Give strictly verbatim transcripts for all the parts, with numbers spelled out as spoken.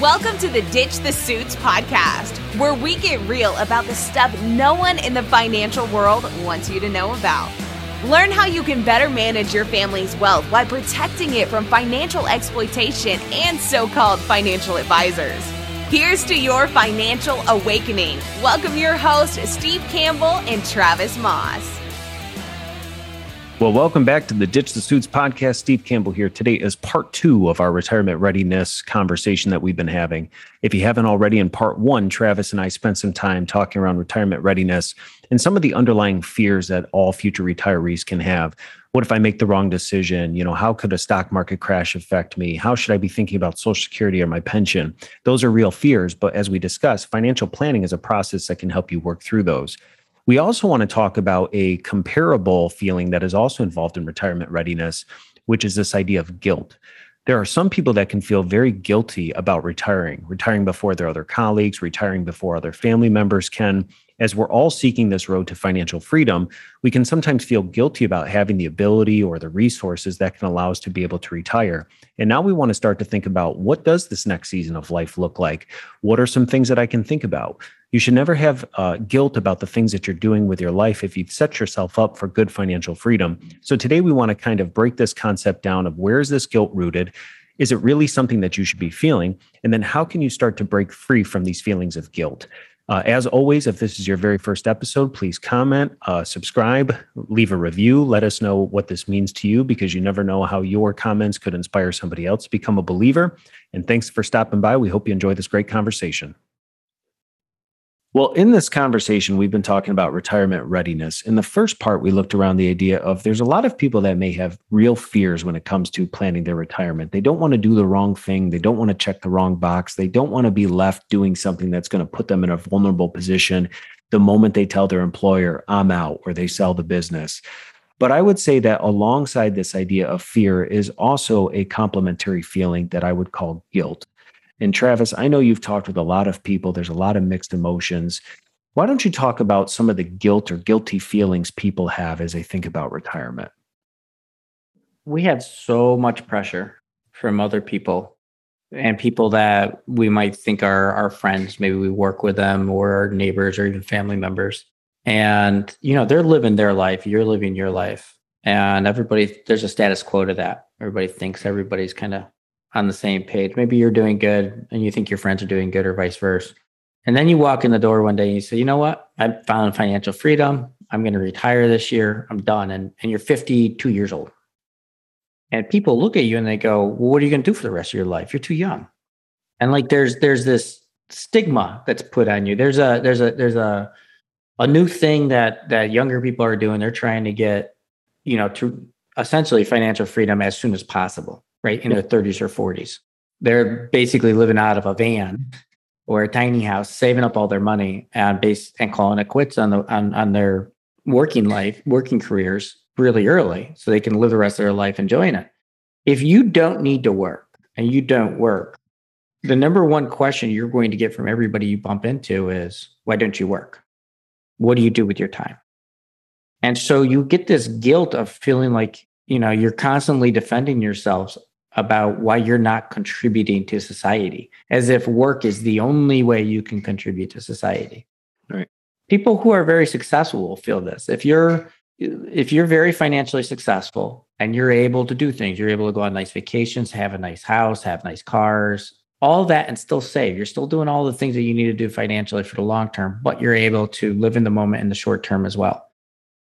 Welcome to the Ditch the Suits podcast, where we get real about the stuff no one in the financial world wants you to know about. Learn how you can better manage your family's wealth while protecting it from financial exploitation and so-called financial advisors. Here's to your financial awakening. Welcome your hosts, Steve Campbell and Travis Moss. Well, welcome back to the Ditch the Suits podcast. Steve Campbell here. Today is part two of our retirement readiness conversation that we've been having. If you haven't already, in part one, Travis and I spent some time talking around retirement readiness and some of the underlying fears that all future retirees can have. What if I make the wrong decision? You know, how could a stock market crash affect me? How should I be thinking about Social Security or my pension? Those are real fears, but as we discussed, financial planning is a process that can help you work through those. We also want to talk about a comparable feeling that is also involved in retirement readiness, which is this idea of guilt. There are some people that can feel very guilty about retiring, retiring before their other colleagues, retiring before other family members can. As we're all seeking this road to financial freedom, we can sometimes feel guilty about having the ability or the resources that can allow us to be able to retire. And now we want to start to think about, what does this next season of life look like? What are some things that I can think about? You should never have uh, guilt about the things that you're doing with your life if you've set yourself up for good financial freedom. So today we want to kind of break this concept down of, where is this guilt rooted? Is it really something that you should be feeling? And then how can you start to break free from these feelings of guilt? Uh, as always, if this is your very first episode, please comment, uh, subscribe, leave a review. Let us know what this means to you, because you never know how your comments could inspire somebody else to become a believer. And thanks for stopping by. We hope you enjoy this great conversation. Well, in this conversation, we've been talking about retirement readiness. In the first part, we looked around the idea of, there's a lot of people that may have real fears when it comes to planning their retirement. They don't want to do the wrong thing. They don't want to check the wrong box. They don't want to be left doing something that's going to put them in a vulnerable position the moment they tell their employer, I'm out, or they sell the business. But I would say that alongside this idea of fear is also a complementary feeling that I would call guilt. And Travis, I know you've talked with a lot of people. There's a lot of mixed emotions. Why don't you talk about some of the guilt or guilty feelings people have as they think about retirement? We have so much pressure from other people, and people that we might think are our friends. Maybe we work with them, or our neighbors, or even family members. And, you know, they're living their life. You're living your life. And everybody, there's a status quo to that. Everybody thinks everybody's kind of on the same page. Maybe you're doing good and you think your friends are doing good, or vice versa. And then you walk in the door one day and you say, you know what? I found financial freedom. I'm going to retire this year. I'm done. And, and you're fifty-two years old. And people look at you and they go, well, what are you going to do for the rest of your life? You're too young. And like, there's, there's this stigma that's put on you. There's a, there's a, there's a, a new thing that, that younger people are doing. They're trying to get, you know, to essentially financial freedom as soon as possible. Right, in their thirties or forties. They're basically living out of a van or a tiny house, saving up all their money and base and calling it quits on the on, on their working life, working careers really early, so they can live the rest of their life enjoying it. If you don't need to work and you don't work, the number one question you're going to get from everybody you bump into is, why don't you work? What do you do with your time? And so you get this guilt of feeling like, you know, you're constantly defending yourselves about why you're not contributing to society, as if work is the only way you can contribute to society. Right. People who are very successful will feel this. If you're if you're very financially successful and you're able to do things, you're able to go on nice vacations, have a nice house, have nice cars, all that, and still save. You're still doing all the things that you need to do financially for the long term, but you're able to live in the moment in the short term as well.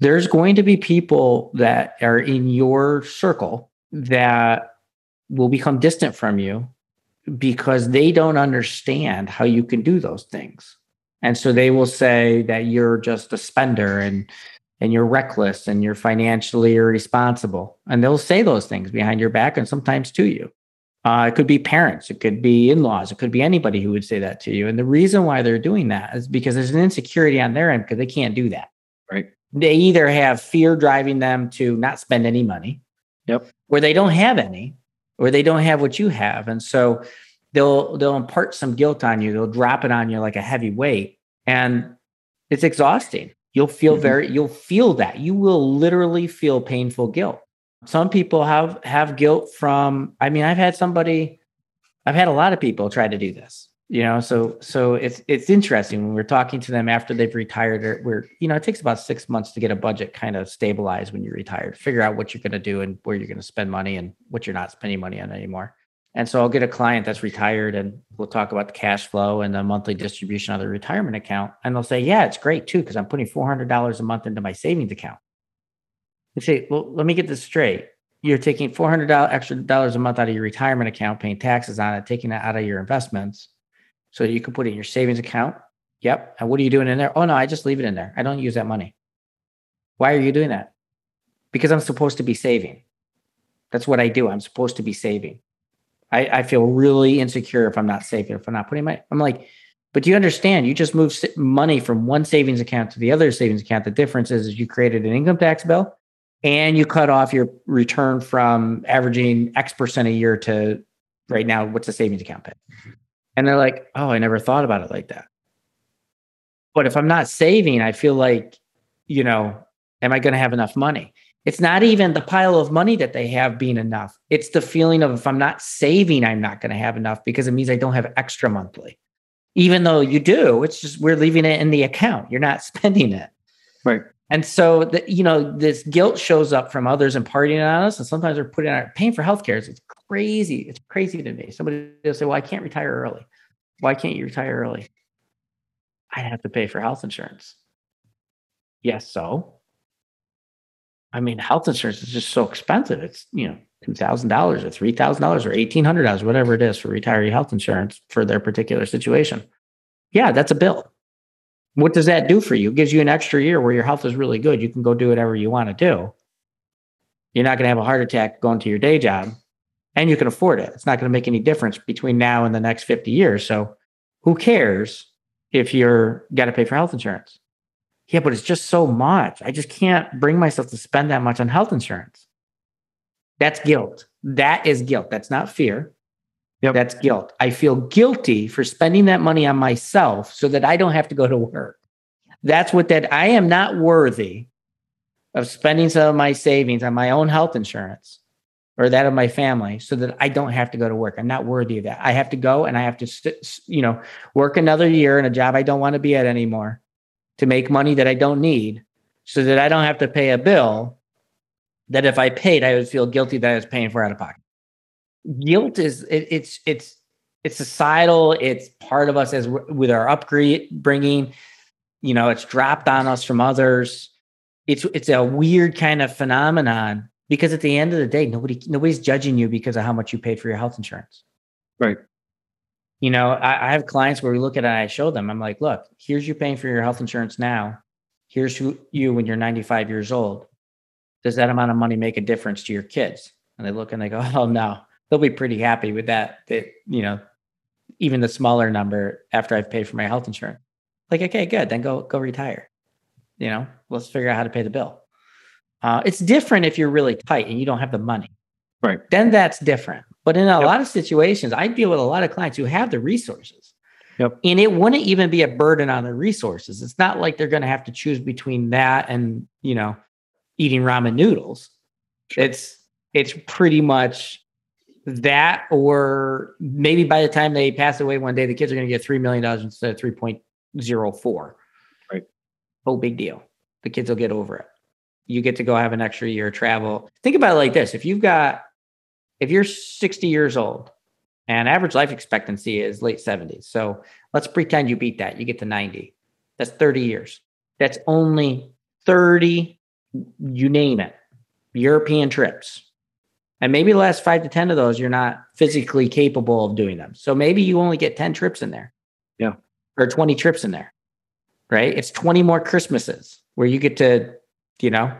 There's going to be people that are in your circle that will become distant from you because they don't understand how you can do those things. And so they will say that you're just a spender and, and you're reckless and you're financially irresponsible. And they'll say those things behind your back, and sometimes to you. Uh, it could be parents. It could be in-laws. It could be anybody who would say that to you. And the reason why they're doing that is because there's an insecurity on their end, because they can't do that. Right. They either have fear driving them to not spend any money, yep, or they don't have any, or they don't have what you have. And so they'll they'll impart some guilt on you. They'll drop it on you like a heavy weight. And it's exhausting. You'll feel mm-hmm. very, you'll feel that. You will literally feel painful guilt. Some people have, have guilt from, I mean, I've had somebody I've had a lot of people try to do this, you know, so, so it's, it's interesting when we're talking to them after they've retired, or we're, you know, it takes about six months to get a budget kind of stabilized when you're retired, figure out what you're going to do and where you're going to spend money and what you're not spending money on anymore. And so I'll get a client that's retired and we'll talk about the cash flow and the monthly distribution of the retirement account. And they'll say, yeah, it's great too, because I'm putting four hundred dollars a month into my savings account. They say, well, let me get this straight. You're taking four hundred dollars extra dollars a month out of your retirement account, paying taxes on it, taking it out of your investments so you can put it in your savings account. Yep. And what are you doing in there? Oh no, I just leave it in there. I don't use that money. Why are you doing that? Because I'm supposed to be saving. That's what I do. I'm supposed to be saving. I, I feel really insecure if I'm not saving, if I'm not putting my, I'm like, but do you understand? You just move money from one savings account to the other savings account. The difference is, is you created an income tax bill and you cut off your return from averaging X percent a year to right now, what's the savings account pay? And they're like, oh, I never thought about it like that. But if I'm not saving, I feel like, you know, am I going to have enough money? It's not even the pile of money that they have being enough. It's the feeling of if I'm not saving, I'm not going to have enough because it means I don't have extra monthly. Even though you do, it's just we're leaving it in the account. You're not spending it. Right. And so, the, you know, this guilt shows up from others imparting it on us. And sometimes we're putting out paying for healthcare. It's crazy. It's crazy to me. Somebody will say, well, I can't retire early. Why can't you retire early? I have to pay for health insurance. Yes. So, I mean, health insurance is just so expensive. It's, you know, two thousand dollars or three thousand dollars or eighteen hundred dollars, whatever it is for retiree health insurance for their particular situation. Yeah, that's a bill. What does that do for you? It gives you an extra year where your health is really good. You can go do whatever you want to do. You're not going to have a heart attack going to your day job and you can afford it. It's not going to make any difference between now and the next fifty years. So who cares if you're got to pay for health insurance? Yeah, but it's just so much. I just can't bring myself to spend that much on health insurance. That's guilt. That is guilt. That's not fear. Yep. That's guilt. I feel guilty for spending that money on myself so that I don't have to go to work. That's what that, I am not worthy of spending some of my savings on my own health insurance or that of my family so that I don't have to go to work. I'm not worthy of that. I have to go and I have to, you know, work another year in a job I don't want to be at anymore to make money that I don't need so that I don't have to pay a bill that if I paid, I would feel guilty that I was paying for out of pocket. Guilt is it, it's it's it's societal. It's part of us as w- with our upbringing. You know, it's dropped on us from others. It's it's a weird kind of phenomenon because at the end of the day, nobody nobody's judging you because of how much you paid for your health insurance. Right. You know, I, I have clients where we look at it and I show them. I'm like, look, here's you paying for your health insurance now. Here's who you when you're ninety-five years old. Does that amount of money make a difference to your kids? And they look and they go, oh no. They'll be pretty happy with that, that, you know, even the smaller number after I've paid for my health insurance. Like, okay, good. Then go, go retire. You know, let's figure out how to pay the bill. Uh, it's different if you're really tight and you don't have the money. Right. Then that's different. But in a yep. lot of situations, I deal with a lot of clients who have the resources. Yep. And it wouldn't even be a burden on their resources. It's not like they're going to have to choose between that and, you know, eating ramen noodles. Sure. It's, it's pretty much that, or maybe by the time they pass away one day, the kids are going to get three million dollars instead of three point oh four. Right. Oh, big deal. The kids will get over it. You get to go have an extra year of travel. Think about it like this. If you've got, if you're sixty years old and average life expectancy is late seventies. So let's pretend you beat that. You get to ninety. That's thirty years. That's only thirty, you name it, European trips. And maybe the last five to ten of those, you're not physically capable of doing them. So maybe you only get ten trips in there. Yeah. Or twenty trips in there, right? It's twenty more Christmases where you get to, you know,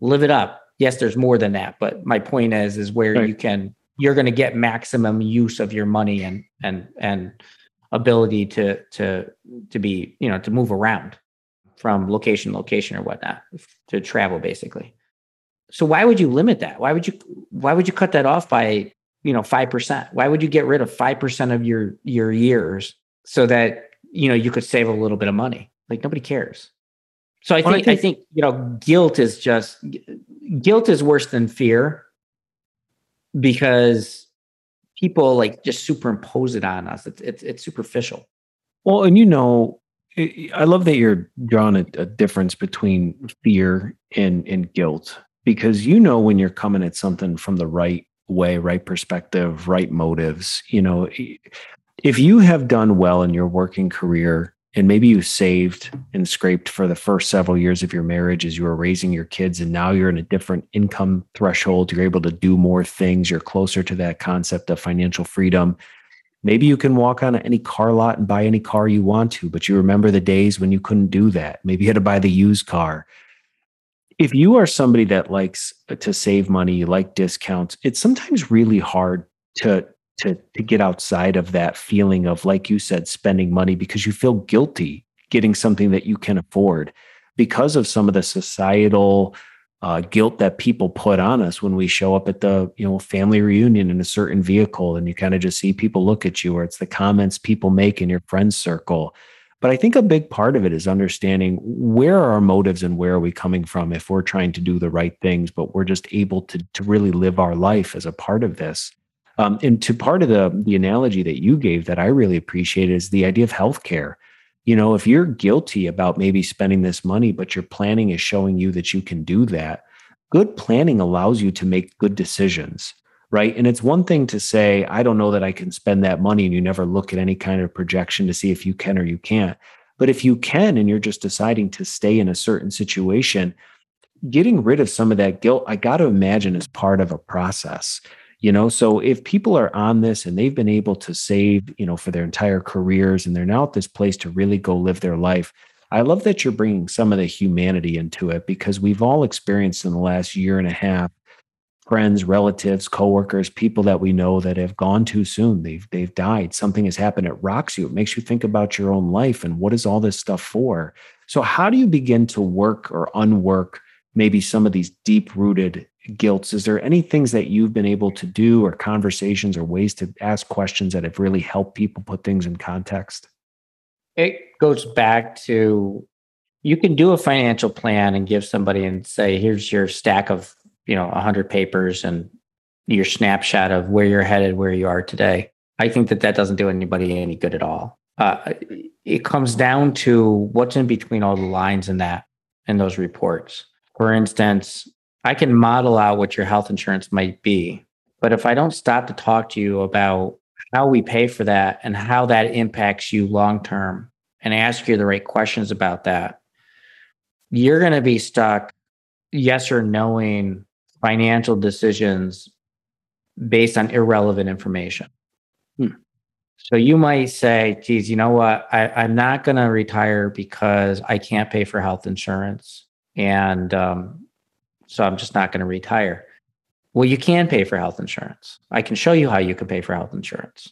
live it up. Yes, there's more than that. But my point is, is where right. you can, you're going to get maximum use of your money and, and, and ability to, to, to be, you know, to move around from location to location or whatnot, to travel basically. So why would you limit that? Why would you why would you cut that off by, you know, five percent? Why would you get rid of five percent of your your years so that, you know, you could save a little bit of money? Like nobody cares. So I well, think I think, I think, you know, guilt is just guilt is worse than fear because people like just superimpose it on us. It's, it's, it's superficial. Well, and you know, I love that you're drawing a, a difference between fear and, and guilt, because you know when you're coming at something from the right way, right perspective, right motives. You know, if you have done well in your working career and maybe you saved and scraped for the first several years of your marriage as you were raising your kids, and now you're in a different income threshold, you're able to do more things, you're closer to that concept of financial freedom. Maybe you can walk on any car lot and buy any car you want to, but you remember the days when you couldn't do that. Maybe you had to buy the used car. If you are somebody that likes to save money, you like discounts, it's sometimes really hard to, to, to get outside of that feeling of, like you said, spending money, because you feel guilty getting something that you can afford because of some of the societal uh, guilt that people put on us when we show up at the, you know, family reunion in a certain vehicle, and you kind of just see people look at you, or it's the comments people make in your friend's circle. But I think a big part of it is understanding where are our motives and where are we coming from if we're trying to do the right things, but we're just able to, to really live our life as a part of this. Um, and to part of the, the analogy that you gave that I really appreciate is the idea of healthcare. You know, if you're guilty about maybe spending this money, but your planning is showing you that you can do that, good planning allows you to make good decisions. Right. And it's one thing to say, I don't know that I can spend that money, and you never look at any kind of projection to see if you can or you can't. But if you can, and you're just deciding to stay in a certain situation, getting rid of some of that guilt, I got to imagine, is part of a process. You know, so if people are on this and they've been able to save, you know, for their entire careers, and they're now at this place to really go live their life, I love that you're bringing some of the humanity into it, because we've all experienced in the last year and a half friends, relatives, coworkers, people that we know that have gone too soon. They've they've died. Something has happened. It rocks you. It makes you think about your own life and what is all this stuff for? So how do you begin to work or unwork maybe some of these deep-rooted guilts? Is there any things that you've been able to do, or conversations or ways to ask questions that have really helped people put things in context? It goes back to, you can do a financial plan and give somebody and say, here's your stack of, you know, a hundred papers and your snapshot of where you're headed, where you are today. I think that that doesn't do anybody any good at all. Uh, it comes down to what's in between all the lines in that, in those reports. For instance, I can model out what your health insurance might be, but if I don't stop to talk to you about how we pay for that and how that impacts you long-term, and ask you the right questions about that, you're going to be stuck yes or knowing financial decisions based on irrelevant information. Hmm. So you might say, geez, you know what? I, I'm not going to retire because I can't pay for health insurance. And um, so I'm just not going to retire. Well, you can pay for health insurance. I can show you how you can pay for health insurance.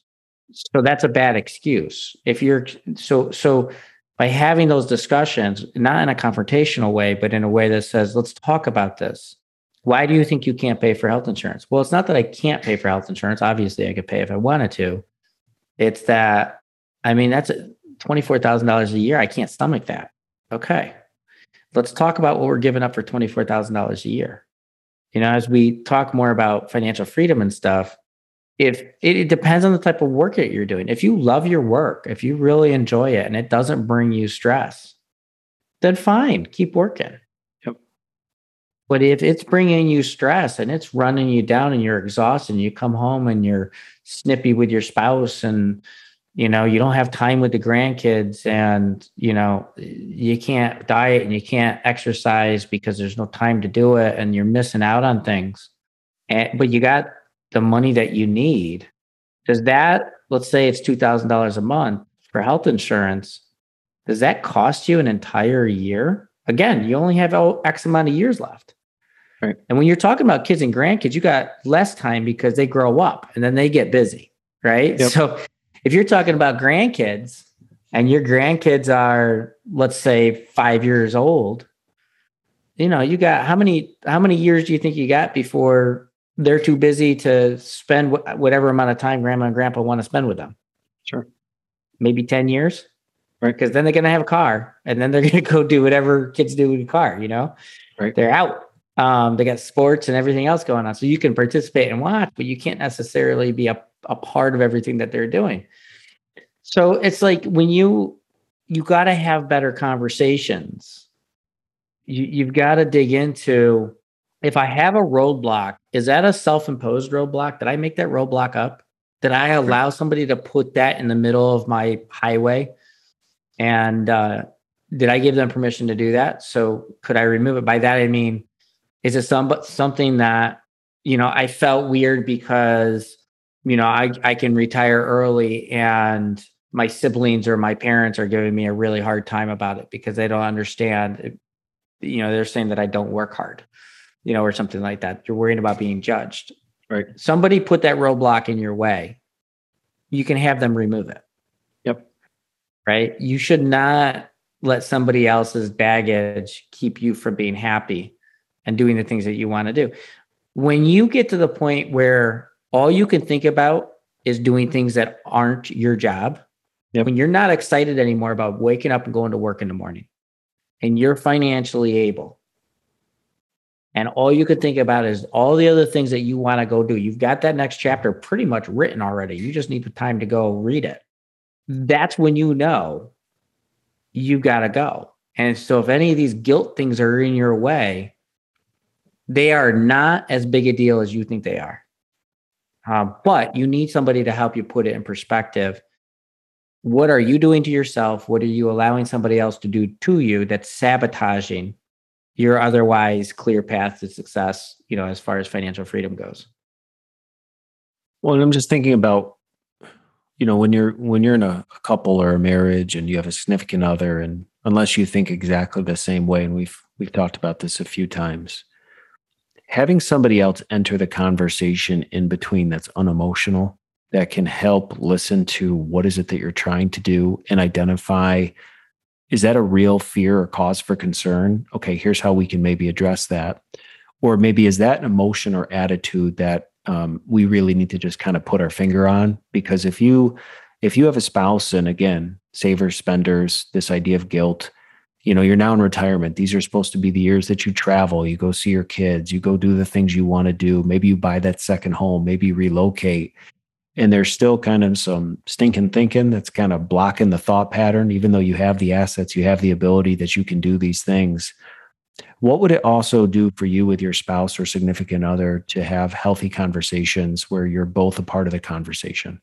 So that's a bad excuse. If you're so, so by having those discussions, not in a confrontational way, but in a way that says, let's talk about this. Why do you think you can't pay for health insurance? Well, it's not that I can't pay for health insurance. Obviously, I could pay if I wanted to. It's that, I mean, that's twenty-four thousand dollars a year. I can't stomach that. Okay. Let's talk about what we're giving up for twenty-four thousand dollars a year. You know, as we talk more about financial freedom and stuff, if it, it depends on the type of work that you're doing. If you love your work, if you really enjoy it and it doesn't bring you stress, then fine, keep working. Yep. But if it's bringing you stress and it's running you down and you're exhausted and you come home and you're snippy with your spouse and, you know, you don't have time with the grandkids and, you know, you can't diet and you can't exercise because there's no time to do it and you're missing out on things. And, but you got the money that you need. Does that, let's say it's two thousand dollars a month for health insurance. Does that cost you an entire year? Again, you only have X amount of years left. Right. And when you're talking about kids and grandkids, you got less time because they grow up and then they get busy, right? Yep. So if you're talking about grandkids and your grandkids are, let's say, five years old, you know, you got how many, how many years do you think you got before they're too busy to spend whatever amount of time grandma and grandpa want to spend with them? Sure. Maybe ten years, right? Because then they're going to have a car and then they're going to go do whatever kids do with a car, you know, right? They're out. Um, they got sports and everything else going on. So you can participate and watch, but you can't necessarily be a, a part of everything that they're doing. So it's like when you, you got to have better conversations. You, you've got to dig into, if I have a roadblock, is that a self-imposed roadblock? Did I make that roadblock up? Did I allow somebody to put that in the middle of my highway? And uh, did I give them permission to do that? So could I remove it? By that, I mean, is it some, something that, you know, I felt weird because, you know, I, I can retire early and my siblings or my parents are giving me a really hard time about it because they don't understand, you know, they're saying that I don't work hard, you know, or something like that. You're worrying about being judged. Right. Somebody put that roadblock in your way. You can have them remove it. Yep. Right. You should not let somebody else's baggage keep you from being happy and doing the things that you want to do. When you get to the point where all you can think about is doing things that aren't your job. Yep. When you're not excited anymore about waking up and going to work in the morning and you're financially able, and all you could think about is all the other things that you want to go do. You've got that next chapter pretty much written already. You just need the time to go read it. That's when you know you got to go. And so if any of these guilt things are in your way, they are not as big a deal as you think they are. Um, but you need somebody to help you put it in perspective. What are you doing to yourself? What are you allowing somebody else to do to you that's sabotaging your otherwise clear path to success, you know, as far as financial freedom goes? Well, and I'm just thinking about, you know, when you're, when you're in a, a couple or a marriage and you have a significant other, and unless you think exactly the same way, and we've, we've talked about this a few times, having somebody else enter the conversation in between that's unemotional, that can help listen to what is it that you're trying to do and identify, is that a real fear or cause for concern? Okay, here's how we can maybe address that. Or maybe is that an emotion or attitude that um, we really need to just kind of put our finger on? Because if you if you have a spouse, and again, savers, spenders, this idea of guilt, you know, you're now in retirement. These are supposed to be the years that you travel, you go see your kids, you go do the things you want to do. Maybe you buy that second home, maybe you relocate. And there's still kind of some stinking thinking that's kind of blocking the thought pattern, even though you have the assets, you have the ability that you can do these things. What would it also do for you with your spouse or significant other to have healthy conversations where you're both a part of the conversation,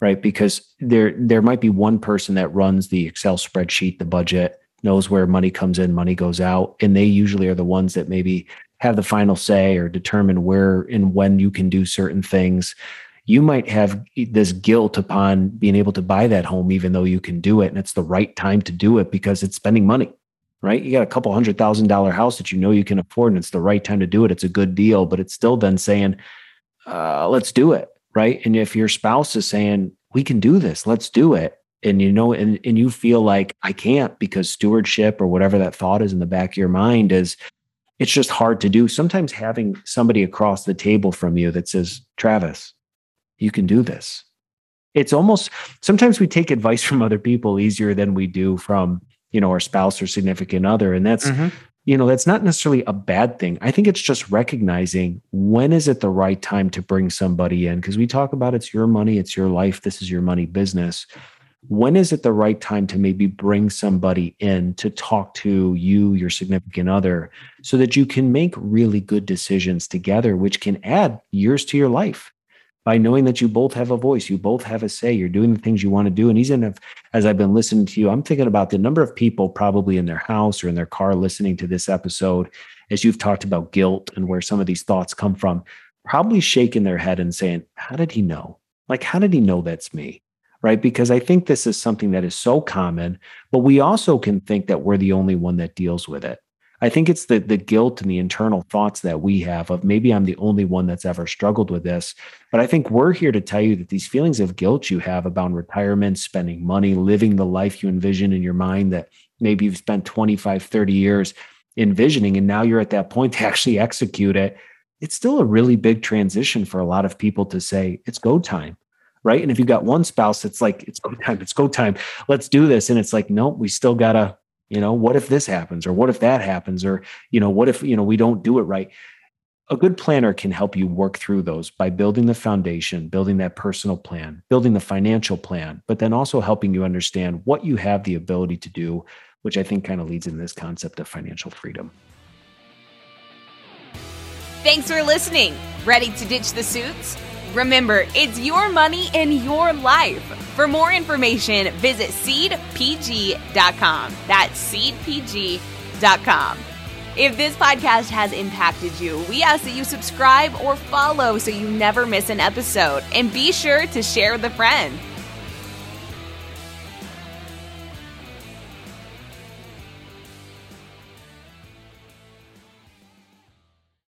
right? Because there, there might be one person that runs the Excel spreadsheet, the budget, knows where money comes in, money goes out. And they usually are the ones that maybe have the final say or determine where and when you can do certain things. You might have this guilt upon being able to buy that home, even though you can do it. And it's the right time to do it because it's spending money, right? You got a couple hundred thousand dollar house that you know you can afford and it's the right time to do it. It's a good deal, but it's still then saying, uh, let's do it, right? And if your spouse is saying, we can do this, let's do it. And you know, and, and you feel like I can't because stewardship or whatever that thought is in the back of your mind is, it's just hard to do. Sometimes having somebody across the table from you that says, Travis, you can do this. It's almost, sometimes we take advice from other people easier than we do from, you know, our spouse or significant other. And that's, mm-hmm. you know, that's not necessarily a bad thing. I think it's just recognizing when is it the right time to bring somebody in? Because we talk about it's your money, it's your life, this is your money business. When is it the right time to maybe bring somebody in to talk to you, your significant other, so that you can make really good decisions together, which can add years to your life? By knowing that you both have a voice, you both have a say, you're doing the things you want to do. And even if, as I've been listening to you, I'm thinking about the number of people probably in their house or in their car listening to this episode, as you've talked about guilt and where some of these thoughts come from, probably shaking their head and saying, how did he know? Like, how did he know that's me? Right? Because I think this is something that is so common, but we also can think that we're the only one that deals with it. I think it's the the guilt and the internal thoughts that we have of maybe I'm the only one that's ever struggled with this. But I think we're here to tell you that these feelings of guilt you have about retirement, spending money, living the life you envision in your mind that maybe you've spent twenty-five, thirty years envisioning, and now you're at that point to actually execute it. It's still a really big transition for a lot of people to say, it's go time. Right. And if you've got one spouse, it's like, it's go time, it's go time. Let's do this. And it's like, nope, we still got to You know, what if this happens, or what if that happens, or, you know, what if, you know, we don't do it right? A good planner can help you work through those by building the foundation, building that personal plan, building the financial plan, but then also helping you understand what you have the ability to do, which I think kind of leads into this concept of financial freedom. Thanks for listening. Ready to ditch the suits? Remember, it's your money and your life. For more information, visit seed p g dot com. That's seed p g dot com. If this podcast has impacted you, we ask that you subscribe or follow so you never miss an episode. And be sure to share with a friend.